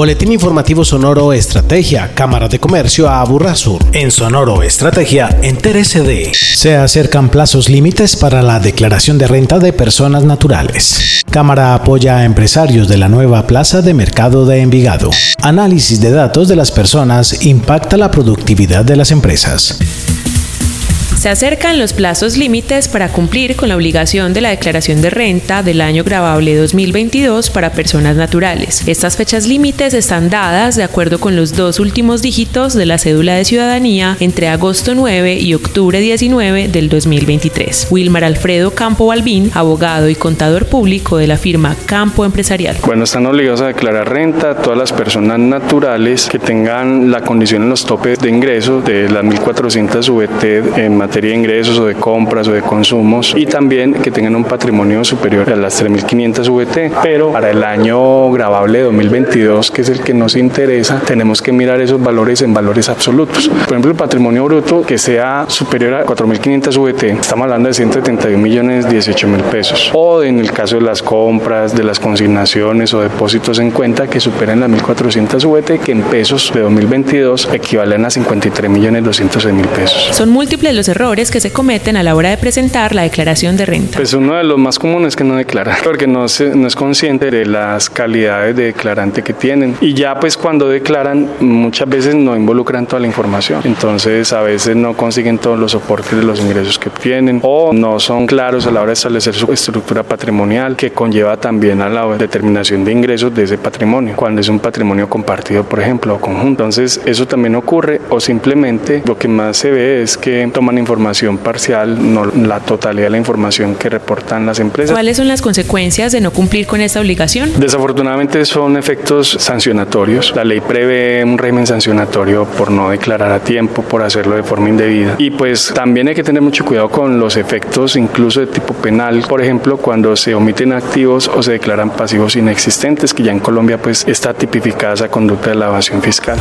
Boletín informativo Sonoro Estrategia, Cámara de Comercio a Aburrá Sur. En Sonoro Estrategia, entérese de: se acercan plazos límites para la declaración de renta de personas naturales. Cámara apoya a empresarios de la nueva Plaza de Mercado de Envigado. Análisis de datos de las personas impacta la productividad de las empresas. Se acercan los plazos límites para cumplir con la obligación de la declaración de renta del año gravable 2022 para personas naturales. Estas fechas límites están dadas de acuerdo con los dos últimos dígitos de la cédula de ciudadanía entre agosto 9 y octubre 19 del 2023. Wilmar Alfredo Campo Balbín, abogado y contador público de la firma Campo Empresarial. Bueno, están obligados a declarar renta todas las personas naturales que tengan la condición en los topes de ingresos de las 1.400 UVT en materia de ingresos o de compras o de consumos, y también que tengan un patrimonio superior a las 3.500 VT, pero para el año gravable 2022, que es el que nos interesa, tenemos que mirar esos valores en valores absolutos. Por ejemplo, el patrimonio bruto que sea superior a 4.500 VT, estamos hablando de 171.018.000 pesos, o en el caso de las compras, de las consignaciones o depósitos en cuenta que superen las 1.400 VT, que en pesos de 2022 equivalen a 53.206.000 pesos. Son múltiples los errores que se cometen a la hora de presentar la declaración de renta. Pues uno de los más comunes es que no declara, porque no es consciente de las calidades de declarante que tienen, y ya pues cuando declaran muchas veces no involucran toda la información, entonces a veces no consiguen todos los soportes de los ingresos que obtienen, o no son claros a la hora de establecer su estructura patrimonial, que conlleva también a la determinación de ingresos de ese patrimonio, cuando es un patrimonio compartido, por ejemplo, o conjunto. Entonces eso también ocurre, o simplemente lo que más se ve es que toman información parcial, no la totalidad de la información que reportan las empresas. ¿Cuáles son las consecuencias de no cumplir con esta obligación? Desafortunadamente son efectos sancionatorios. La ley prevé un régimen sancionatorio por no declarar a tiempo, por hacerlo de forma indebida. Y pues también hay que tener mucho cuidado con los efectos incluso de tipo penal. Por ejemplo, cuando se omiten activos o se declaran pasivos inexistentes, que ya en Colombia pues está tipificada esa conducta de la evasión fiscal.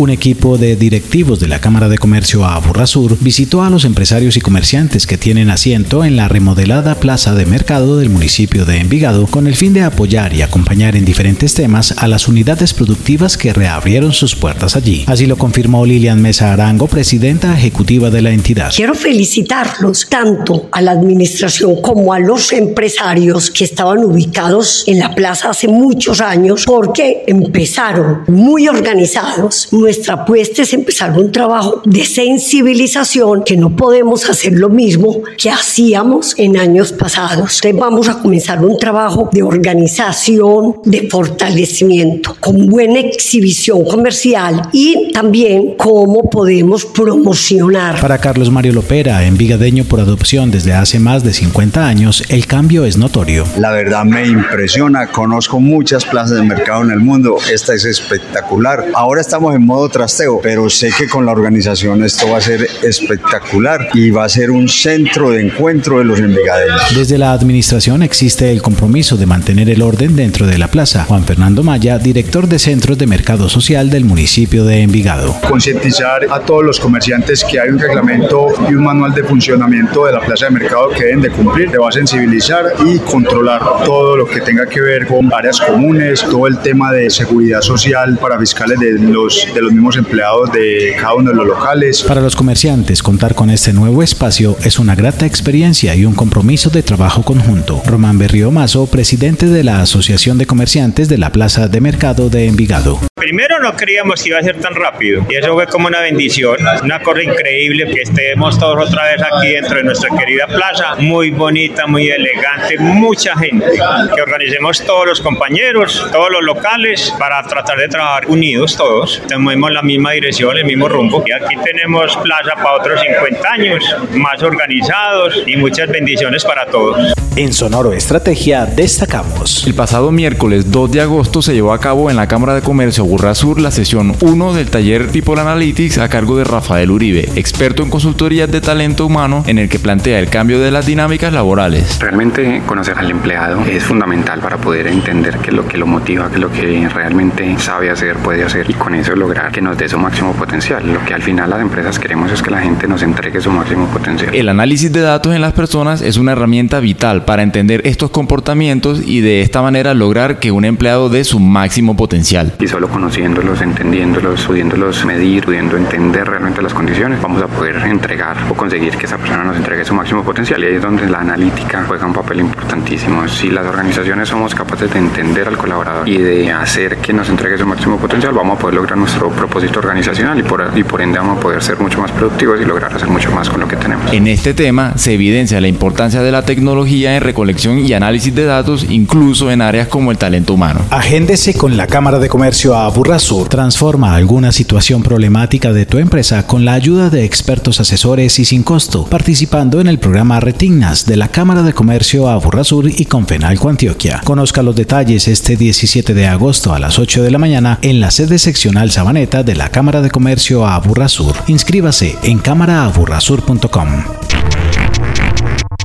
Un equipo de directivos de la Cámara de Comercio a Aburrá Sur visitó a los empresarios y comerciantes que tienen asiento en la remodelada Plaza de Mercado del municipio de Envigado, con el fin de apoyar y acompañar en diferentes temas a las unidades productivas que reabrieron sus puertas allí. Así lo confirmó Lilian Mesa Arango, presidenta ejecutiva de la entidad. Quiero felicitarlos tanto a la administración como a los empresarios que estaban ubicados en la plaza hace muchos años, porque empezaron muy organizados. Nuestra apuesta es empezar un trabajo de sensibilización, que no podemos hacer lo mismo que hacíamos en años pasados. Entonces vamos a comenzar un trabajo de organización, de fortalecimiento, con buena exhibición comercial y también cómo podemos promocionar. Para Carlos Mario Lopera, envigadeño por adopción desde hace más de 50 años, el cambio es notorio. La verdad me impresiona, conozco muchas plazas de mercado en el mundo, esta es espectacular. Ahora estamos en modo trasteo, pero sé que con la organización esto va a ser espectacular y va a ser un centro de encuentro de los envigadeños. Desde la administración existe el compromiso de mantener el orden dentro de la plaza. Juan Fernando Maya, director de Centros de Mercado Social del municipio de Envigado. Concientizar a todos los comerciantes que hay un reglamento y un manual de funcionamiento de la plaza de mercado que deben de cumplir. Se va a sensibilizar y controlar todo lo que tenga que ver con áreas comunes, todo el tema de seguridad social para fiscales de los mismos empleados de cada uno de los locales. Para los comerciantes, contar con este nuevo espacio es una grata experiencia y un compromiso de trabajo conjunto. Román Berrío Mazo, presidente de la Asociación de Comerciantes de la Plaza de Mercado de Envigado. Primero no creíamos que iba a ser tan rápido, y eso fue como una bendición, una cosa increíble que estemos todos otra vez aquí dentro de nuestra querida plaza, muy bonita, muy elegante, mucha gente, que organicemos todos los compañeros, todos los locales, para tratar de trabajar unidos todos. Tenemos la misma dirección, el mismo rumbo, y aquí tenemos plaza para otros 50 años, más organizados, y muchas bendiciones para todos. En Sonoro Estrategia destacamos: el pasado miércoles 2 de agosto se llevó a cabo en la Cámara de Comercio Aburrá Sur la sesión 1 del taller People Analytics a cargo de Rafael Uribe, experto en consultorías de talento humano, en el que plantea el cambio de las dinámicas laborales. Realmente conocer al empleado es fundamental para poder entender qué es lo que lo motiva, qué es lo que realmente sabe hacer, puede hacer, y con eso lograr que nos dé su máximo potencial. Lo que al final las empresas queremos es que la gente nos entregue su máximo potencial. El análisis de datos en las personas es una herramienta vital para entender estos comportamientos y de esta manera lograr que un empleado dé su máximo potencial. Y solo conociéndolos, entendiéndolos, pudiéndolos medir, pudiendo entender realmente las condiciones, vamos a poder entregar o conseguir que esa persona nos entregue su máximo potencial, y ahí es donde la analítica juega un papel importantísimo. Si las organizaciones somos capaces de entender al colaborador y de hacer que nos entregue su máximo potencial, vamos a poder lograr nuestro propósito organizacional y por ende vamos a poder ser mucho más productivos y lograr hacer mucho más con lo que tenemos. En este tema se evidencia la importancia de la tecnología en recolección y análisis de datos, incluso en áreas como el talento humano. Agéndese con la Cámara de Comercio a Aburrá Sur. Transforma alguna situación problemática de tu empresa con la ayuda de expertos asesores y sin costo, participando en el programa Retignas de la Cámara de Comercio a Aburrá Sur y Confenalco Antioquia. Conozca los detalles este 17 de agosto a las 8 de la mañana en la sede seccional Sabaneta de la Cámara de Comercio a Aburrá Sur. Inscríbase en cámaraaburrasur.com.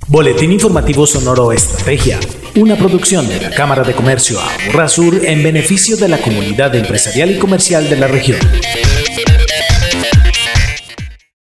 Boletín informativo Sonoro Estrategia, una producción de la Cámara de Comercio a Aburrá Sur en beneficio de la comunidad empresarial y comercial de la región.